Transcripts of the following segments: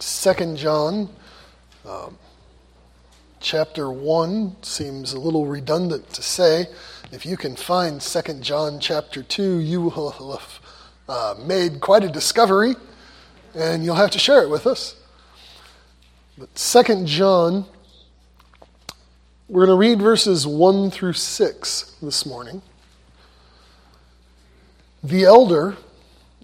2 John chapter 1 seems a little redundant to say. If you can find 2 John chapter 2, you will have made quite a discovery, and you'll have to share it with us. But 2 John, we're going to read verses 1 through 6 this morning. The elder,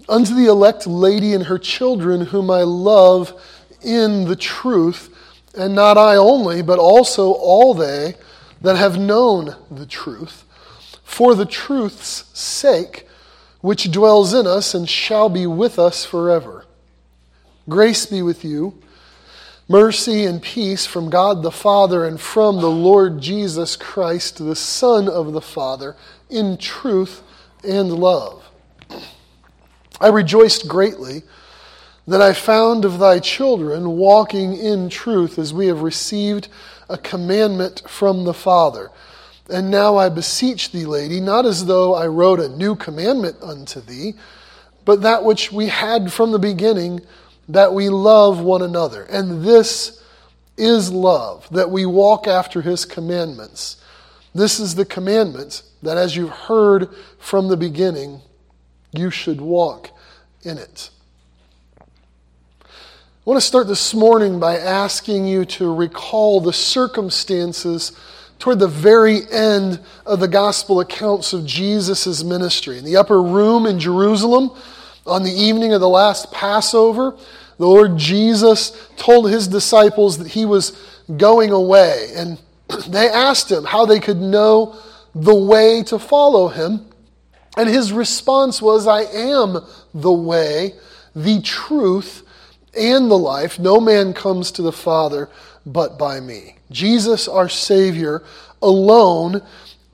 unto the elect lady and her children, whom I love in the truth, and not I only, but also all they that have known the truth, for the truth's sake, which dwells in us and shall be with us forever. Grace be with you. Mercy and peace from God the Father and from the Lord Jesus Christ, the Son of the Father, in truth and love. I rejoiced greatly that I found of thy children walking in truth, as we have received a commandment from the Father. And now I beseech thee, lady, not as though I wrote a new commandment unto thee, but that which we had from the beginning, that we love one another. And this is love, that we walk after his commandments. This is the commandment, that as you've heard from the beginning, you should walk in it. I want to start this morning by asking you to recall the circumstances toward the very end of the gospel accounts of Jesus' ministry. In the upper room in Jerusalem, on the evening of the last Passover, the Lord Jesus told his disciples that he was going away. And they asked him how they could know the way to follow him. And his response was, I am the way, the truth, and the life. No man comes to the Father but by me. Jesus, our Savior, alone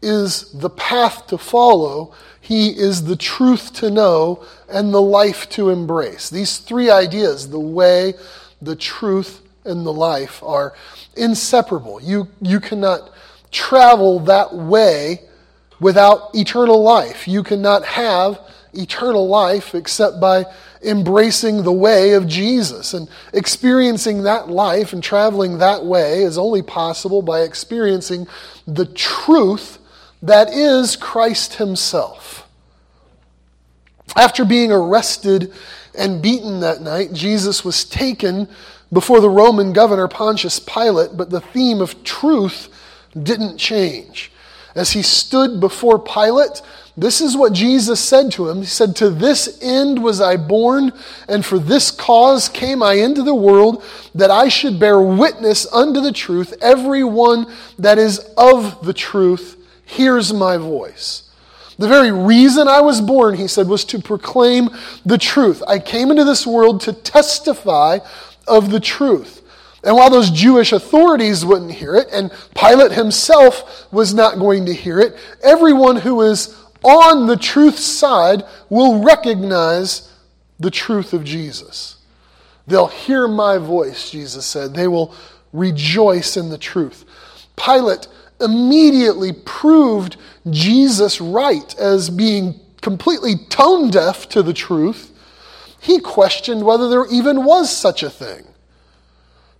is the path to follow. He is the truth to know and the life to embrace. These three ideas, the way, the truth, and the life, are inseparable. You cannot travel that way without eternal life. You cannot have eternal life except by embracing the way of Jesus. And experiencing that life and traveling that way is only possible by experiencing the truth that is Christ himself. After being arrested and beaten that night, Jesus was taken before the Roman governor Pontius Pilate, but the theme of truth didn't change. As he stood before Pilate, this is what Jesus said to him. He said, to this end was I born, and for this cause came I into the world, that I should bear witness unto the truth. Everyone that is of the truth hears my voice. The very reason I was born, he said, was to proclaim the truth. I came into this world to testify of the truth. And while those Jewish authorities wouldn't hear it, and Pilate himself was not going to hear it, everyone who is on the truth's side will recognize the truth of Jesus. They'll hear my voice, Jesus said. They will rejoice in the truth. Pilate immediately proved Jesus right as being completely tone deaf to the truth. He questioned whether there even was such a thing.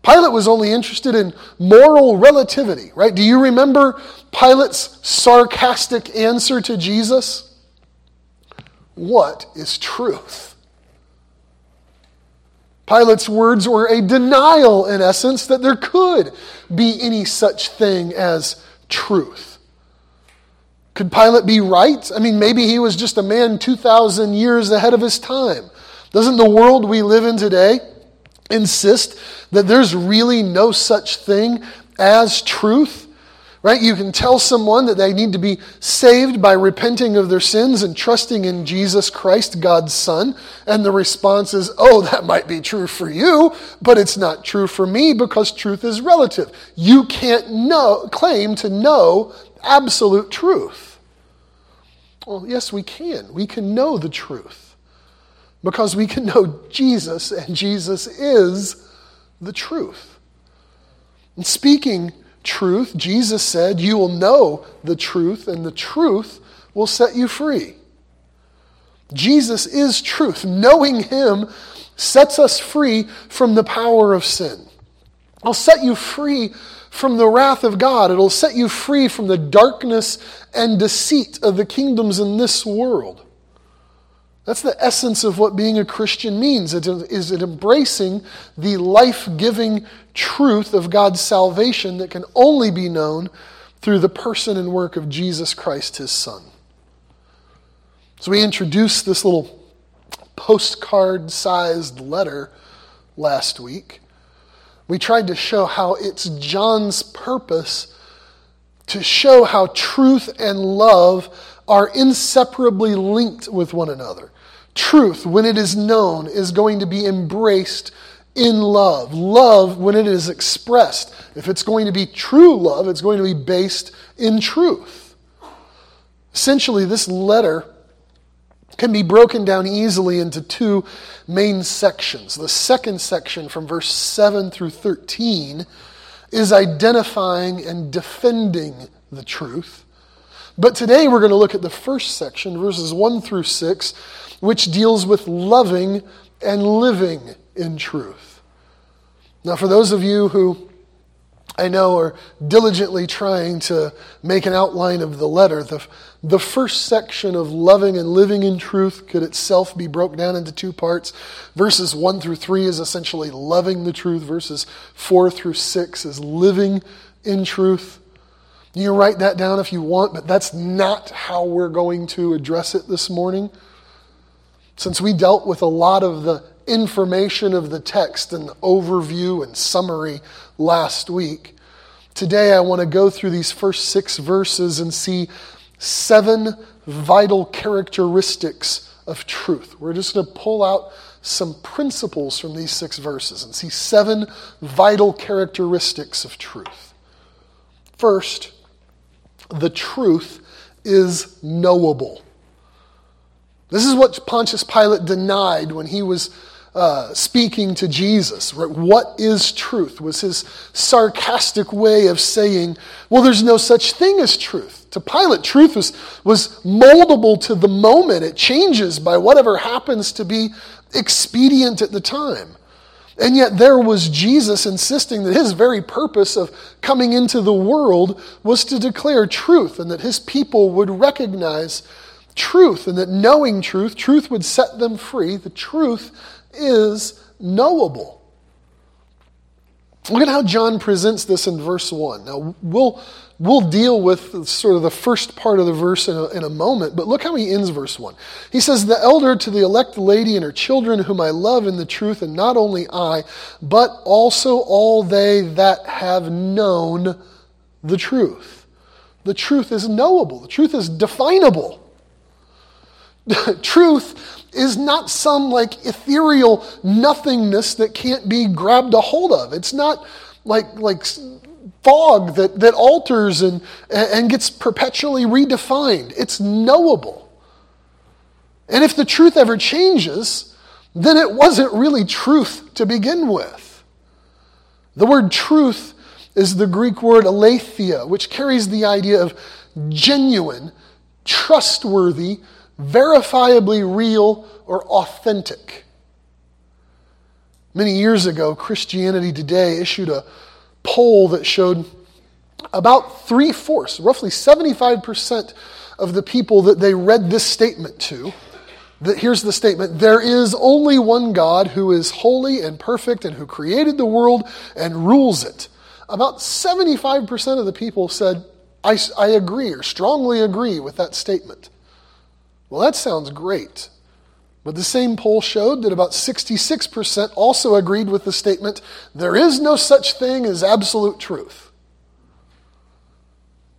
Pilate was only interested in moral relativity, right? Do you remember Pilate's sarcastic answer to Jesus? What is truth? Pilate's words were a denial, in essence, that there could be any such thing as truth. Could Pilate be right? I mean, maybe he was just a man 2,000 years ahead of his time. Doesn't the world we live in today insist that there's really no such thing as truth? Right? You can tell someone that they need to be saved by repenting of their sins and trusting in Jesus Christ, God's Son. And the response is, oh, that might be true for you, but it's not true for me because truth is relative. You can't claim to know absolute truth. Well, yes, we can. We can know the truth because we can know Jesus, and Jesus is the truth. And speaking truth, Jesus said, you will know the truth, and the truth will set you free. Jesus is truth. Knowing him sets us free from the power of sin. I'll set you free from the wrath of God. It'll set you free from the darkness and deceit of the kingdoms in this world. That's the essence of what being a Christian means. It is embracing the life-giving truth of God's salvation that can only be known through the person and work of Jesus Christ, his Son. So we introduced this little postcard-sized letter last week. We tried to show how it's John's purpose to show how truth and love are inseparably linked with one another. Truth, when it is known, is going to be embraced in love. Love, when it is expressed, if it's going to be true love, it's going to be based in truth. Essentially, this letter can be broken down easily into two main sections. The second section, from verse 7 through 13, is identifying and defending the truth. But today we're going to look at the first section, verses 1 through 6, which deals with loving and living in truth. Now, for those of you who I know are diligently trying to make an outline of the letter, the first section of loving and living in truth could itself be broken down into two parts. Verses 1 through 3 is essentially loving the truth. Verses 4 through 6 is living in truth. You can write that down if you want, but that's not how we're going to address it this morning. Since we dealt with a lot of the information of the text and the overview and summary last week, today I want to go through these first 6 verses and see 7 vital characteristics of truth. We're just going to pull out some principles from these 6 verses and see 7 vital characteristics of truth. First, the truth is knowable. This is what Pontius Pilate denied when he was speaking to Jesus. Right? What is truth? Was his sarcastic way of saying, well, there's no such thing as truth. To Pilate, truth was moldable to the moment. It changes by whatever happens to be expedient at the time. And yet there was Jesus insisting that his very purpose of coming into the world was to declare truth, and that his people would recognize truth, and that knowing truth would set them free. The truth is knowable. Look at how John presents this in verse 1. Now, we'll deal with sort of the first part of the verse in a moment, but look how he ends verse 1. He says, "The elder to the elect lady and her children, whom I love in the truth, and not only I, but also all they that have known the truth." The truth is knowable. The truth is definable. Truth is not some like ethereal nothingness that can't be grabbed a hold of. It's not like fog that alters and gets perpetually redefined. It's knowable. And if the truth ever changes, then it wasn't really truth to begin with. The word truth is the Greek word aletheia, which carries the idea of genuine, trustworthy, verifiably real, or authentic. Many years ago, Christianity Today issued a poll that showed about 3/4, roughly 75% of the people that they read this statement to, that here's the statement: there is only one God who is holy and perfect and who created the world and rules it. About 75% of the people said, I agree or strongly agree with that statement. Well, that sounds great. But the same poll showed that about 66% also agreed with the statement, there is no such thing as absolute truth.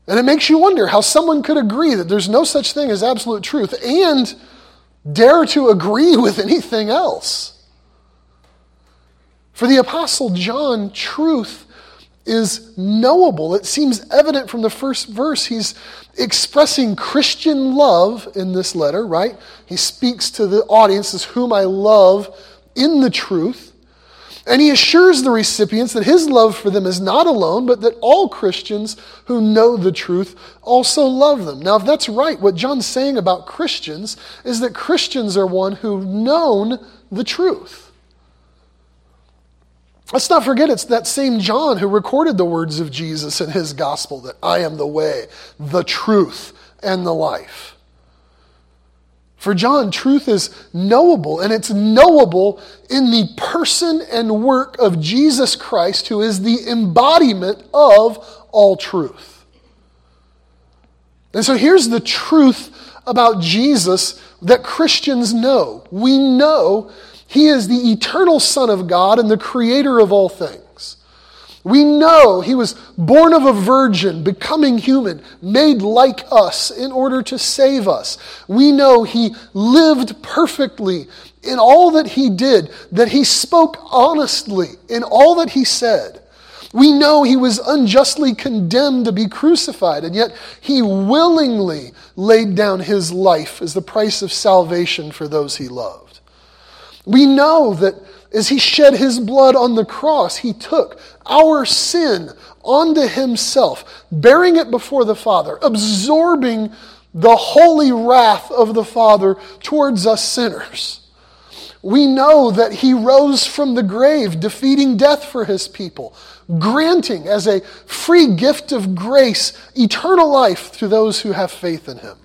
And it makes you wonder how someone could agree that there's no such thing as absolute truth and dare to agree with anything else. For the Apostle John, truth is knowable. It seems evident from the first verse. He's expressing Christian love in this letter, right? He speaks to the audiences whom I love in the truth. And he assures the recipients that his love for them is not alone, but that all Christians who know the truth also love them. Now, if that's right, what John's saying about Christians is that Christians are one who've known the truth. Let's not forget it's that same John who recorded the words of Jesus in his gospel that I am the way, the truth, and the life. For John, truth is knowable, and it's knowable in the person and work of Jesus Christ, who is the embodiment of all truth. And so here's the truth about Jesus that Christians know. We know He is the eternal Son of God and the creator of all things. We know he was born of a virgin, becoming human, made like us in order to save us. We know he lived perfectly in all that he did, that he spoke honestly in all that he said. We know he was unjustly condemned to be crucified, and yet he willingly laid down his life as the price of salvation for those he loved. We know that as he shed his blood on the cross, he took our sin onto himself, bearing it before the Father, absorbing the holy wrath of the Father towards us sinners. We know that he rose from the grave, defeating death for his people, granting as a free gift of grace eternal life to those who have faith in him.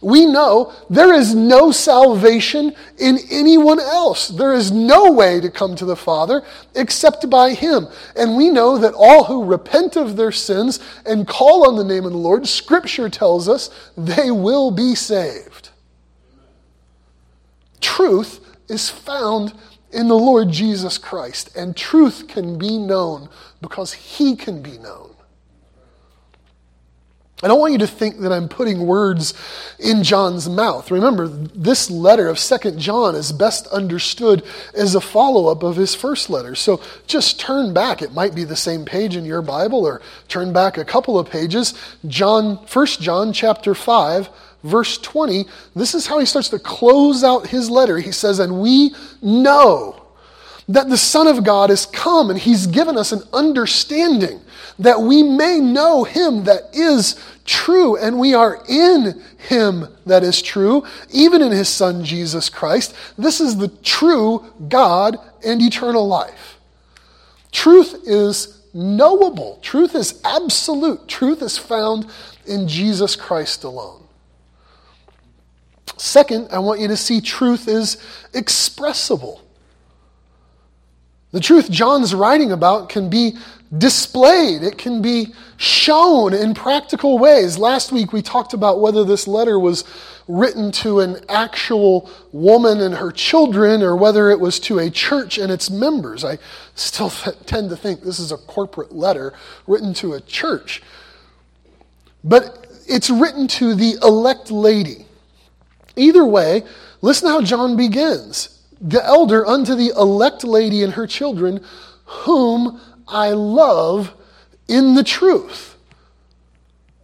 We know there is no salvation in anyone else. There is no way to come to the Father except by Him. And we know that all who repent of their sins and call on the name of the Lord, Scripture tells us, they will be saved. Truth is found in the Lord Jesus Christ, and truth can be known because He can be known. I don't want you to think that I'm putting words in John's mouth. Remember, this letter of 2 John is best understood as a follow-up of his first letter. So just turn back. It might be the same page in your Bible, or turn back a couple of pages. 1 John chapter 5, verse 20. This is how he starts to close out his letter. He says, and we know that the Son of God is come, and he's given us an understanding that we may know him that is true, and we are in him that is true, even in his Son Jesus Christ. This is the true God and eternal life. Truth is knowable. Truth is absolute. Truth is found in Jesus Christ alone. Second, I want you to see truth is expressible. The truth John's writing about can be displayed. It can be shown in practical ways. Last week we talked about whether this letter was written to an actual woman and her children or whether it was to a church and its members. I still tend to think this is a corporate letter written to a church. But it's written to the elect lady. Either way, listen how John begins. The elder unto the elect lady and her children, whom I love in the truth.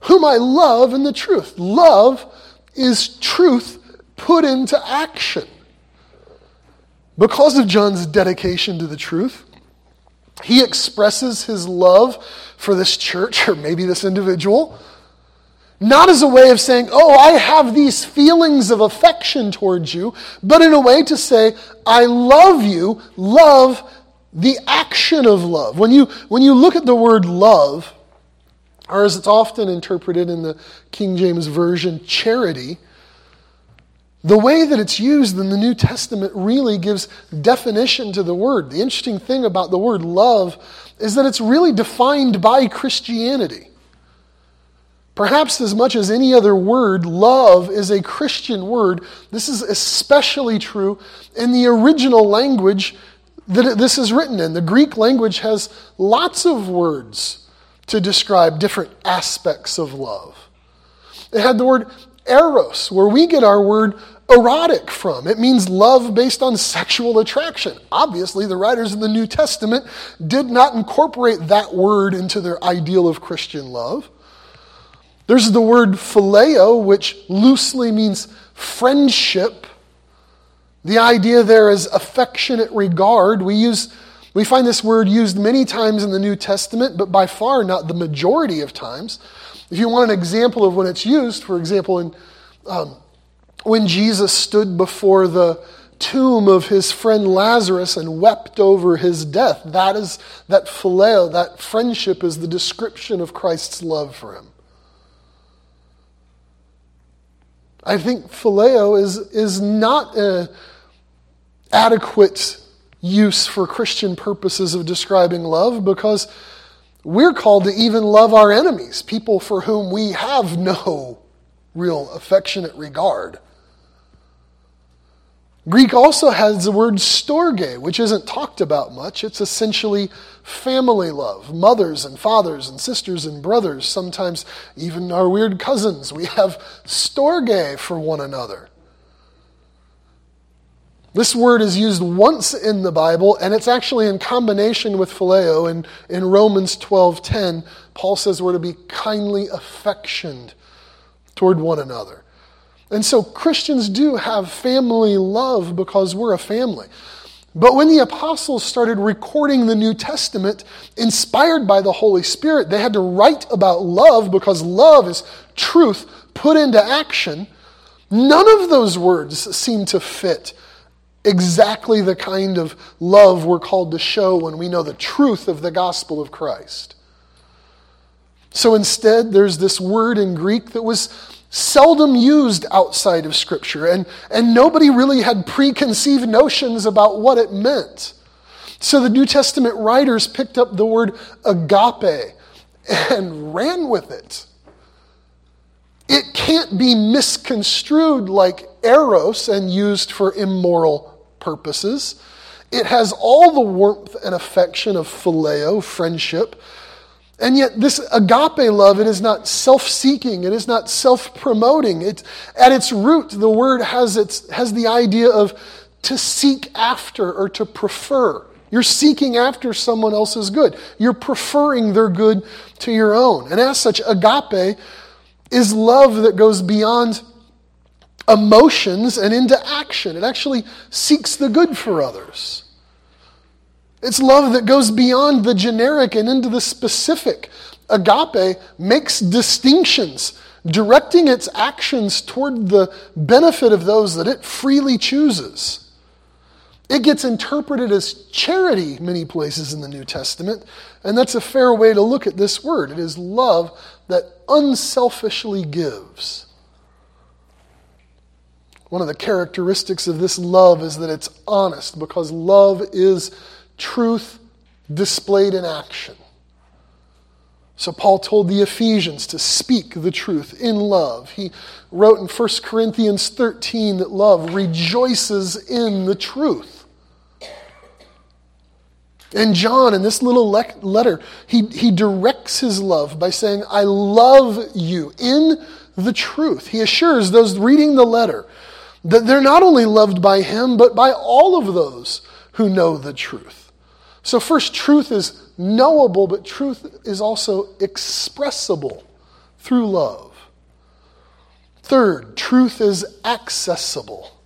Whom I love in the truth. Love is truth put into action. Because of John's dedication to the truth, he expresses his love for this church, or maybe this individual, not as a way of saying, oh, I have these feelings of affection towards you, but in a way to say, I love you. Love, the action of love. When you look at the word love, or as it's often interpreted in the King James Version, charity, the way that it's used in the New Testament really gives definition to the word. The interesting thing about the word love is that it's really defined by Christianity. Perhaps as much as any other word, love is a Christian word. This is especially true in the original language that this is written in. The Greek language has lots of words to describe different aspects of love. It had the word eros, where we get our word erotic from. It means love based on sexual attraction. Obviously, the writers of the New Testament did not incorporate that word into their ideal of Christian love. There's the word phileo, which loosely means friendship. The idea there is affectionate regard. We find this word used many times in the New Testament, but by far not the majority of times. If you want an example of when it's used, for example, when Jesus stood before the tomb of his friend Lazarus and wept over his death. That is, that phileo, that friendship is the description of Christ's love for him. I think phileo is not an adequate use for Christian purposes of describing love, because we're called to even love our enemies, people for whom we have no real affectionate regard. Greek also has the word storge, which isn't talked about much. It's essentially family love, mothers and fathers and sisters and brothers, sometimes even our weird cousins. We have storge for one another. This word is used once in the Bible, and it's actually in combination with phileo. In Romans 12:10, Paul says we're to be kindly affectioned toward one another. And so Christians do have family love because we're a family. But when the apostles started recording the New Testament, inspired by the Holy Spirit, they had to write about love because love is truth put into action. None of those words seem to fit exactly the kind of love we're called to show when we know the truth of the gospel of Christ. So instead, there's this word in Greek that was seldom used outside of Scripture, and nobody really had preconceived notions about what it meant. So the New Testament writers picked up the word agape and ran with it. It can't be misconstrued like eros and used for immoral purposes. It has all the warmth and affection of phileo, friendship. And yet this agape love, it is not self-seeking, it is not self-promoting. It, at its root, the word has the idea of to seek after or to prefer. You're seeking after someone else's good. You're preferring their good to your own. And as such, agape is love that goes beyond emotions and into action. It actually seeks the good for others. It's love that goes beyond the generic and into the specific. Agape makes distinctions, directing its actions toward the benefit of those that it freely chooses. It gets interpreted as charity many places in the New Testament, and that's a fair way to look at this word. It is love that unselfishly gives. One of the characteristics of this love is that it's honest, because love is truth displayed in action. So Paul told the Ephesians to speak the truth in love. He wrote in 1 Corinthians 13 that love rejoices in the truth. And John, in this little letter, he directs his love by saying, I love you in the truth. He assures those reading the letter that they're not only loved by him, but by all of those who know the truth. So first, truth is knowable, but truth is also expressible through love. Third, truth is accessible.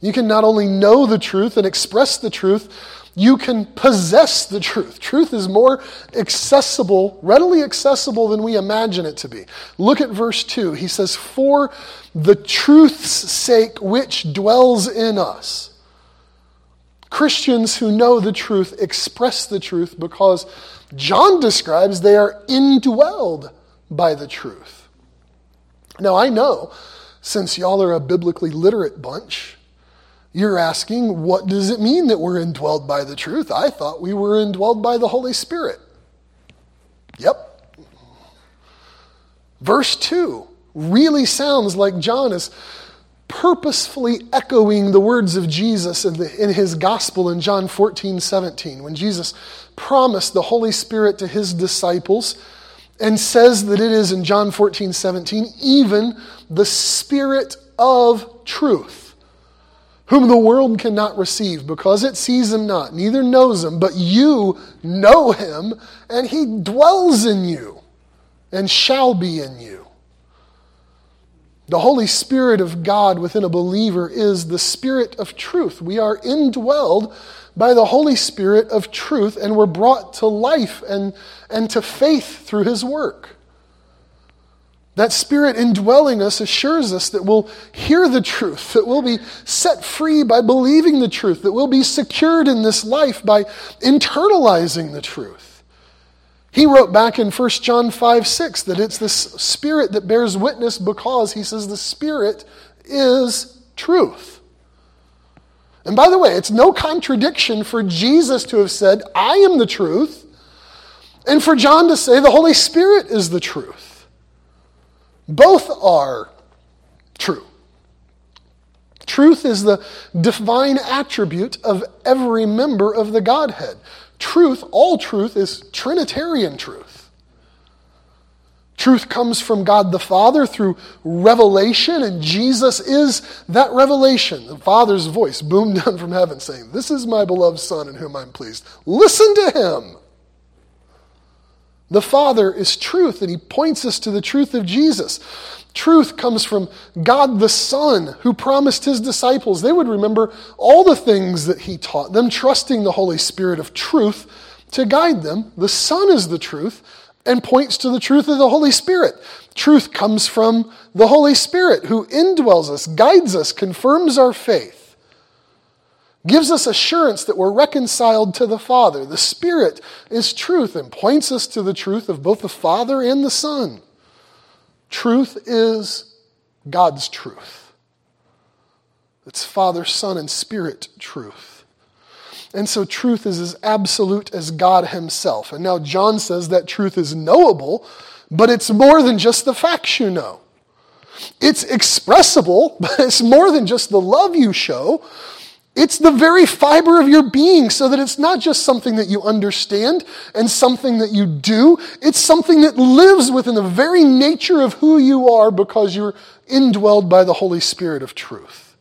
You can not only know the truth and express the truth, you can possess the truth. Truth is more accessible, readily accessible than we imagine it to be. Look at verse 2. He says, for the truth's sake which dwells in us. Christians who know the truth express the truth because John describes they are indwelled by the truth. Now I know, since y'all are a biblically literate bunch, you're asking, what does it mean that we're indwelled by the truth? I thought we were indwelled by the Holy Spirit. Yep. Verse 2 really sounds like John is purposefully echoing the words of Jesus in his gospel in John 14:17, when Jesus promised the Holy Spirit to his disciples and says that it is in John 14:17, even the Spirit of truth, whom the world cannot receive because it sees him not, neither knows him, but you know him, and he dwells in you and shall be in you. The Holy Spirit of God within a believer is the Spirit of truth. We are indwelled by the Holy Spirit of truth, and we're brought to life and to faith through his work. That Spirit indwelling us assures us that we'll hear the truth, that we'll be set free by believing the truth, that we'll be secured in this life by internalizing the truth. He wrote back in 1 John 5:6 that it's this Spirit that bears witness, because he says the Spirit is truth. And by the way, it's no contradiction for Jesus to have said, I am the truth, and for John to say the Holy Spirit is the truth. Both are true. Truth is the divine attribute of every member of the Godhead. Truth, all truth, is Trinitarian truth. Truth comes from God the Father through revelation, and Jesus is that revelation. The Father's voice boomed down from heaven saying, "This is my beloved Son in whom I'm pleased. Listen to him." The Father is truth, and he points us to the truth of Jesus. Truth comes from God the Son, who promised his disciples they would remember all the things that he taught them, trusting the Holy Spirit of truth to guide them. The Son is the truth and points to the truth of the Holy Spirit. Truth comes from the Holy Spirit, who indwells us, guides us, confirms our faith, gives us assurance that we're reconciled to the Father. The Spirit is truth and points us to the truth of both the Father and the Son. Truth is God's truth. It's Father, Son, and Spirit truth. And so truth is as absolute as God himself. And now John says that truth is knowable, but it's more than just the facts you know. It's expressible, but it's more than just the love you show. It's the very fiber of your being, so that it's not just something that you understand and something that you do. It's something that lives within the very nature of who you are, because you're indwelled by the Holy Spirit of truth.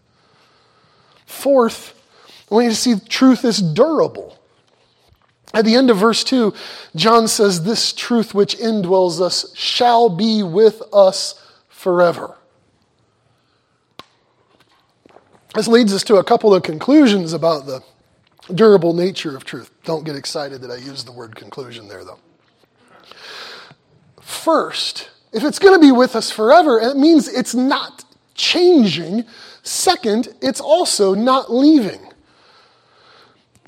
Fourth, I want you to see truth is durable. At the end of verse 2, John says, "This truth which indwells us shall be with us forever." This leads us to a couple of conclusions about the durable nature of truth. Don't get excited that I used the word conclusion there, though. First, if it's going to be with us forever, it means it's not changing. Second, it's also not leaving.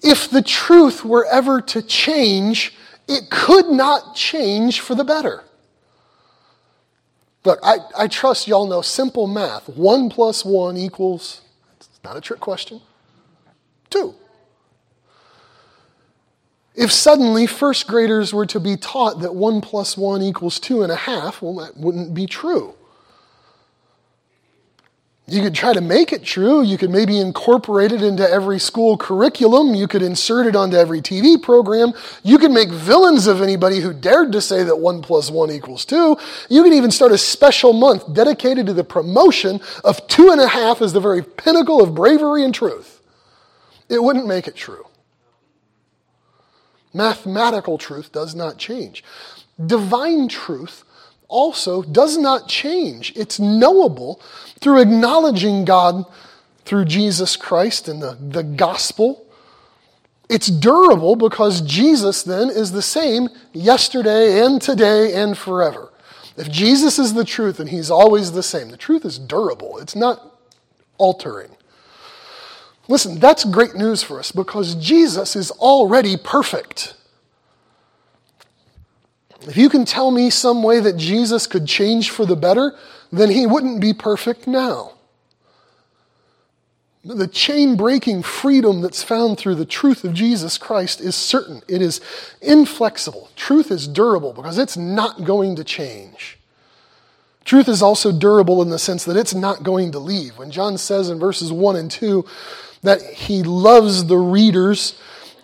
If the truth were ever to change, it could not change for the better. Look, I trust y'all know simple math. 1 + 1 equals... Not a trick question. 2. If suddenly first graders were to be taught that 1 + 1 = 2.5, well, that wouldn't be true. You could try to make it true. You could maybe incorporate it into every school curriculum. You could insert it onto every TV program. You could make villains of anybody who dared to say that 1 + 1 = 2. You could even start a special month dedicated to the promotion of 2.5 as the very pinnacle of bravery and truth. It wouldn't make it true. Mathematical truth does not change. Divine truth also does not change. It's knowable through acknowledging God through Jesus Christ and the gospel. It's durable because Jesus then is the same yesterday and today and forever. If Jesus is the truth and he's always the same, the truth is durable. It's not altering. Listen, that's great news for us, because Jesus is already perfect. If you can tell me some way that Jesus could change for the better, then he wouldn't be perfect now. The chain-breaking freedom that's found through the truth of Jesus Christ is certain. It is inflexible. Truth is durable because it's not going to change. Truth is also durable in the sense that it's not going to leave. When John says in verses 1 and 2 that he loves the readers,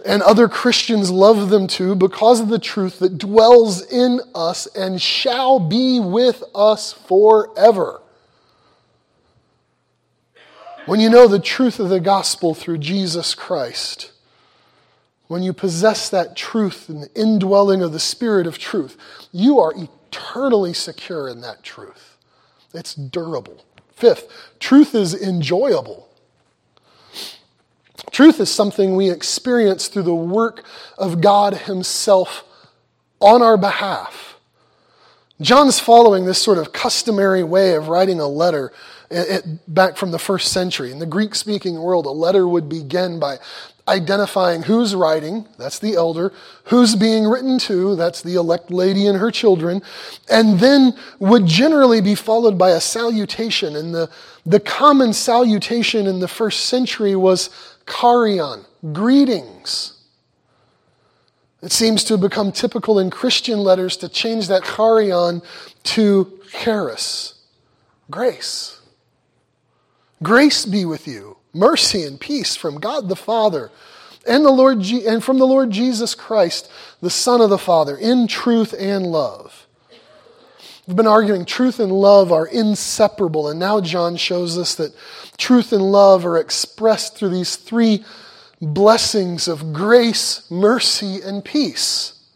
and other Christians love them too, because of the truth that dwells in us and shall be with us forever. When you know the truth of the gospel through Jesus Christ, when you possess that truth and the indwelling of the Spirit of truth, you are eternally secure in that truth. It's durable. Fifth, truth is enjoyable. Truth is something we experience through the work of God himself on our behalf. John's following this sort of customary way of writing a letter back from the first century. In the Greek-speaking world, a letter would begin by identifying who's writing, that's the elder, who's being written to, that's the elect lady and her children, and then would generally be followed by a salutation. And the common salutation in the first century was kairion, greetings. It seems to become typical in Christian letters to change that kairion to charis, grace. Grace be with you. Mercy and peace from God the Father and from the Lord Jesus Christ, the Son of the Father, in truth and love. We've been arguing truth and love are inseparable, and now John shows us that truth and love are expressed through these three blessings of grace, mercy, and peace,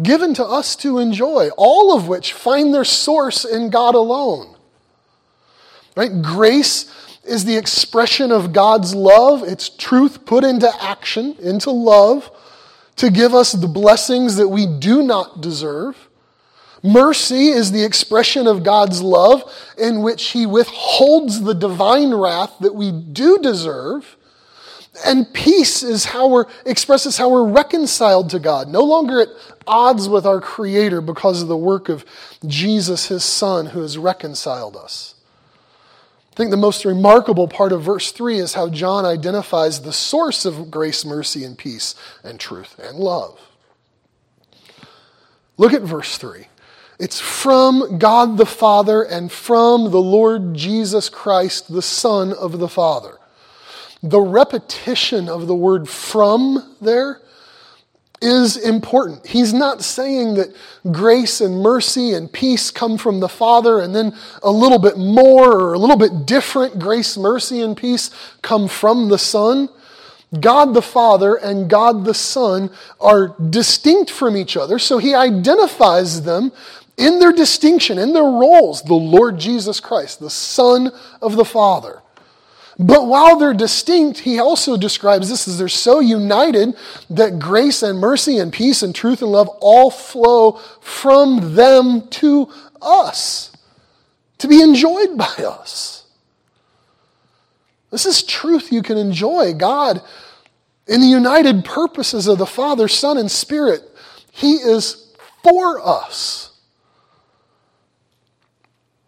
given to us to enjoy, all of which find their source in God alone. Right? Grace is the expression of God's love, its truth put into action, into love, to give us the blessings that we do not deserve. Mercy is the expression of God's love in which he withholds the divine wrath that we do deserve. And peace is expresses how we're reconciled to God, no longer at odds with our Creator because of the work of Jesus, his Son, who has reconciled us. I think the most remarkable part of verse 3 is how John identifies the source of grace, mercy, and peace, and truth, and love. Look at verse 3. It's from God the Father and from the Lord Jesus Christ, the Son of the Father. The repetition of the word from there is important. He's not saying that grace and mercy and peace come from the Father and then a little bit more or a little bit different grace, mercy, and peace come from the Son. God the Father and God the Son are distinct from each other, so he identifies them in their distinction, in their roles, the Lord Jesus Christ, the Son of the Father. But while they're distinct, he also describes this as they're so united that grace and mercy and peace and truth and love all flow from them to us, to be enjoyed by us. This is truth you can enjoy. God, in the united purposes of the Father, Son, and Spirit, he is for us.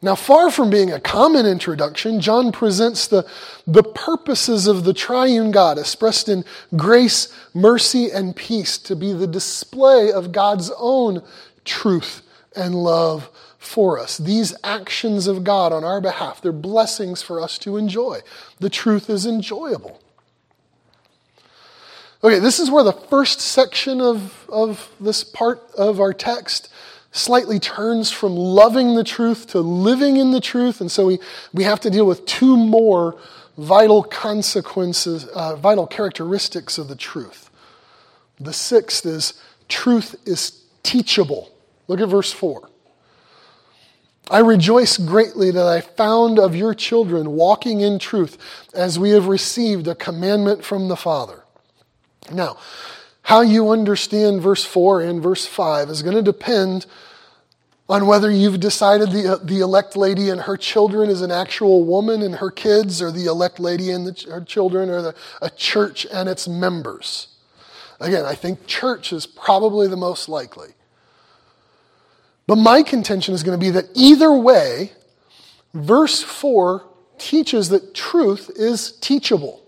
Now, far from being a common introduction, John presents the purposes of the triune God expressed in grace, mercy, and peace to be the display of God's own truth and love for us. These actions of God on our behalf, they're blessings for us to enjoy. The truth is enjoyable. Okay, this is where the first section of this part of our text slightly turns from loving the truth to living in the truth, and so we have to deal with two more vital consequences, vital characteristics of the truth. The sixth is, truth is teachable. Look at verse 4. I rejoice greatly that I found of your children walking in truth, as we have received a commandment from the Father. Now, how you understand verse 4 and verse 5 is going to depend on whether you've decided the elect lady and her children is an actual woman and her kids, or the elect lady and her children are a church and its members. Again, I think church is probably the most likely. But my contention is going to be that either way, verse 4 teaches that truth is teachable.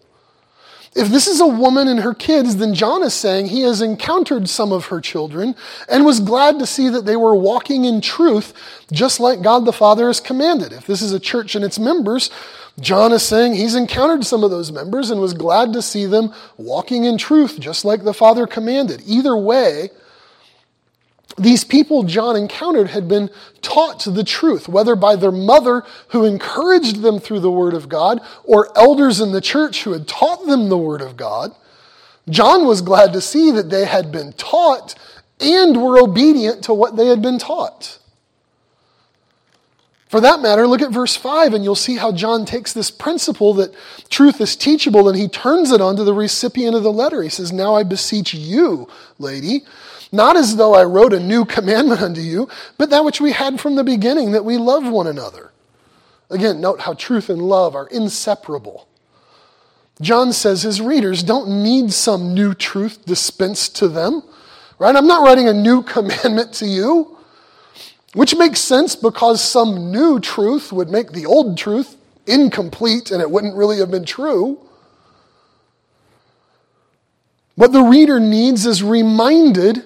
If this is a woman and her kids, then John is saying he has encountered some of her children and was glad to see that they were walking in truth, just like God the Father has commanded. If this is a church and its members, John is saying he's encountered some of those members and was glad to see them walking in truth, just like the Father commanded. Either way, these people John encountered had been taught the truth, whether by their mother who encouraged them through the Word of God or elders in the church who had taught them the Word of God. John was glad to see that they had been taught and were obedient to what they had been taught. For that matter, look at verse 5 and you'll see how John takes this principle that truth is teachable and he turns it onto the recipient of the letter. He says, now I beseech you, lady, Not as though I wrote a new commandment unto you, but that which we had from the beginning, that we love one another. Again, note how truth and love are inseparable. John says his readers don't need some new truth dispensed to them, right? I'm not writing a new commandment to you, which makes sense because some new truth would make the old truth incomplete and it wouldn't really have been true. What the reader needs is reminded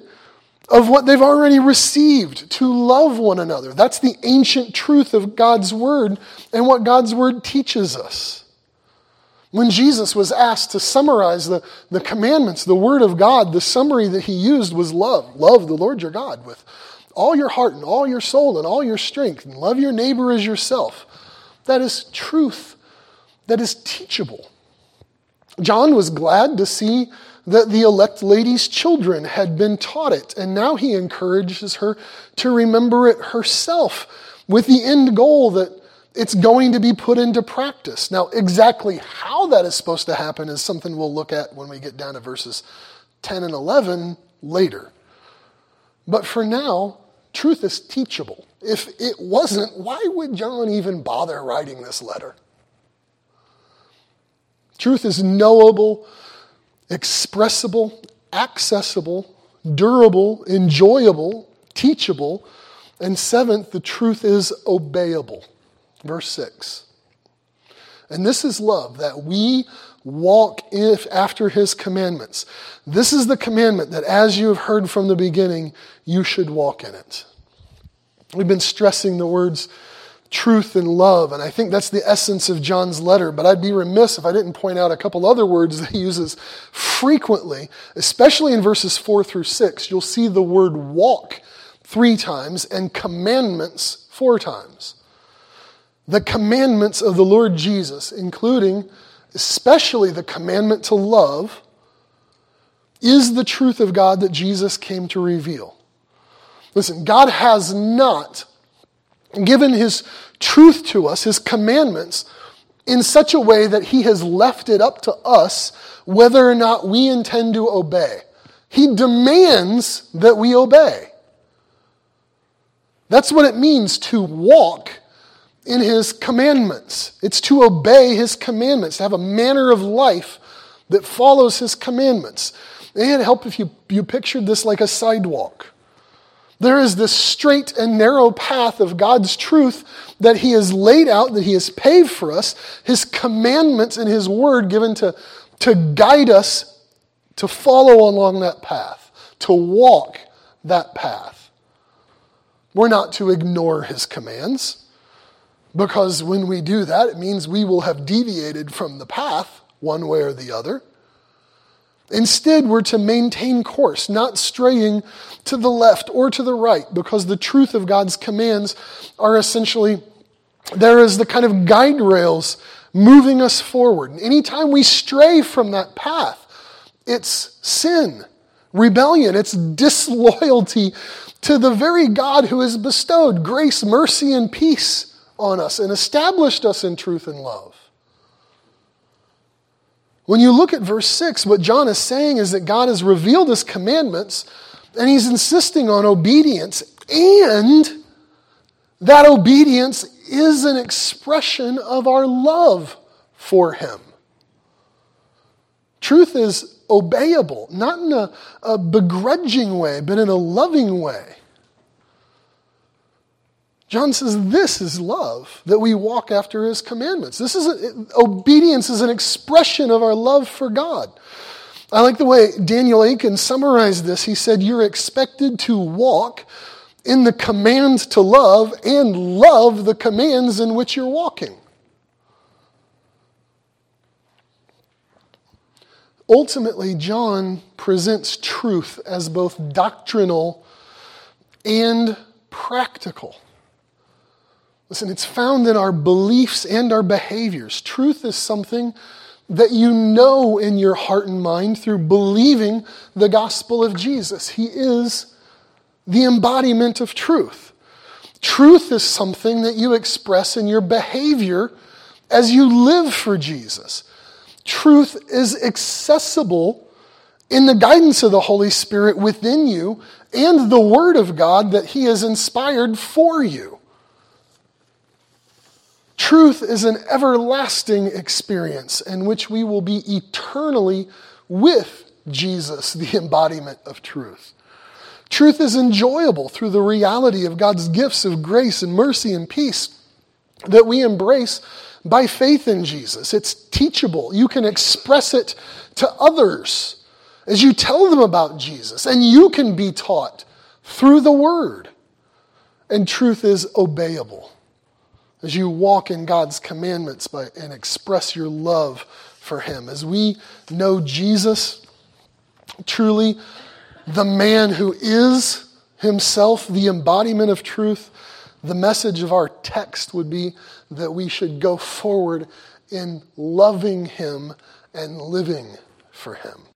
of what they've already received, to love one another. That's the ancient truth of God's word and what God's word teaches us. When Jesus was asked to summarize the commandments, the word of God, the summary that he used was love. Love the Lord your God with all your heart and all your soul and all your strength, and love your neighbor as yourself. That is truth that is teachable. John was glad to see that the elect lady's children had been taught it, and now he encourages her to remember it herself with the end goal that it's going to be put into practice. Now, exactly how that is supposed to happen is something we'll look at when we get down to verses 10 and 11 later. But for now, truth is teachable. If it wasn't, why would John even bother writing this letter? Truth is knowable, expressible, accessible, durable, enjoyable, teachable, and seventh, the truth is obeyable. Verse 6. And this is love, that we walk after his commandments. This is the commandment that as you have heard from the beginning, you should walk in it. We've been stressing the words truth and love, and I think that's the essence of John's letter, but I'd be remiss if I didn't point out a couple other words that he uses frequently, especially in verses 4 through 6. You'll see the word walk 3 times and commandments 4 times. The commandments of the Lord Jesus, including especially the commandment to love, is the truth of God that Jesus came to reveal. Listen, God has not given his truth to us, his commandments, in such a way that he has left it up to us whether or not we intend to obey. He demands that we obey. That's what it means to walk in his commandments. It's to obey his commandments, to have a manner of life that follows his commandments. It'd help if you pictured this like a sidewalk. There is this straight and narrow path of God's truth that he has laid out, that he has paved for us, his commandments and his word given to guide us to follow along that path, to walk that path. We're not to ignore his commands, because when we do that, it means we will have deviated from the path one way or the other. Instead, we're to maintain course, not straying to the left or to the right, because the truth of God's commands are essentially, there is the kind of guide rails moving us forward. And anytime we stray from that path, it's sin, rebellion, it's disloyalty to the very God who has bestowed grace, mercy, and peace on us and established us in truth and love. When you look at verse 6, what John is saying is that God has revealed his commandments and he's insisting on obedience, and that obedience is an expression of our love for him. Truth is obeyable, not in a begrudging way, but in a loving way. John says this is love, that we walk after his commandments. This is obedience is an expression of our love for God. I like the way Daniel Aiken summarized this. He said, you're expected to walk in the command to love and love the commands in which you're walking. Ultimately, John presents truth as both doctrinal and practical. Listen, it's found in our beliefs and our behaviors. Truth is something that you know in your heart and mind through believing the gospel of Jesus. He is the embodiment of truth. Truth is something that you express in your behavior as you live for Jesus. Truth is accessible in the guidance of the Holy Spirit within you and the Word of God that He has inspired for you. Truth is an everlasting experience in which we will be eternally with Jesus, the embodiment of truth. Truth is enjoyable through the reality of God's gifts of grace and mercy and peace that we embrace by faith in Jesus. It's teachable. You can express it to others as you tell them about Jesus, and you can be taught through the Word. And truth is obeyable as you walk in God's commandments and express your love for Him. As we know Jesus, truly the man who is Himself the embodiment of truth, the message of our text would be that we should go forward in loving Him and living for Him.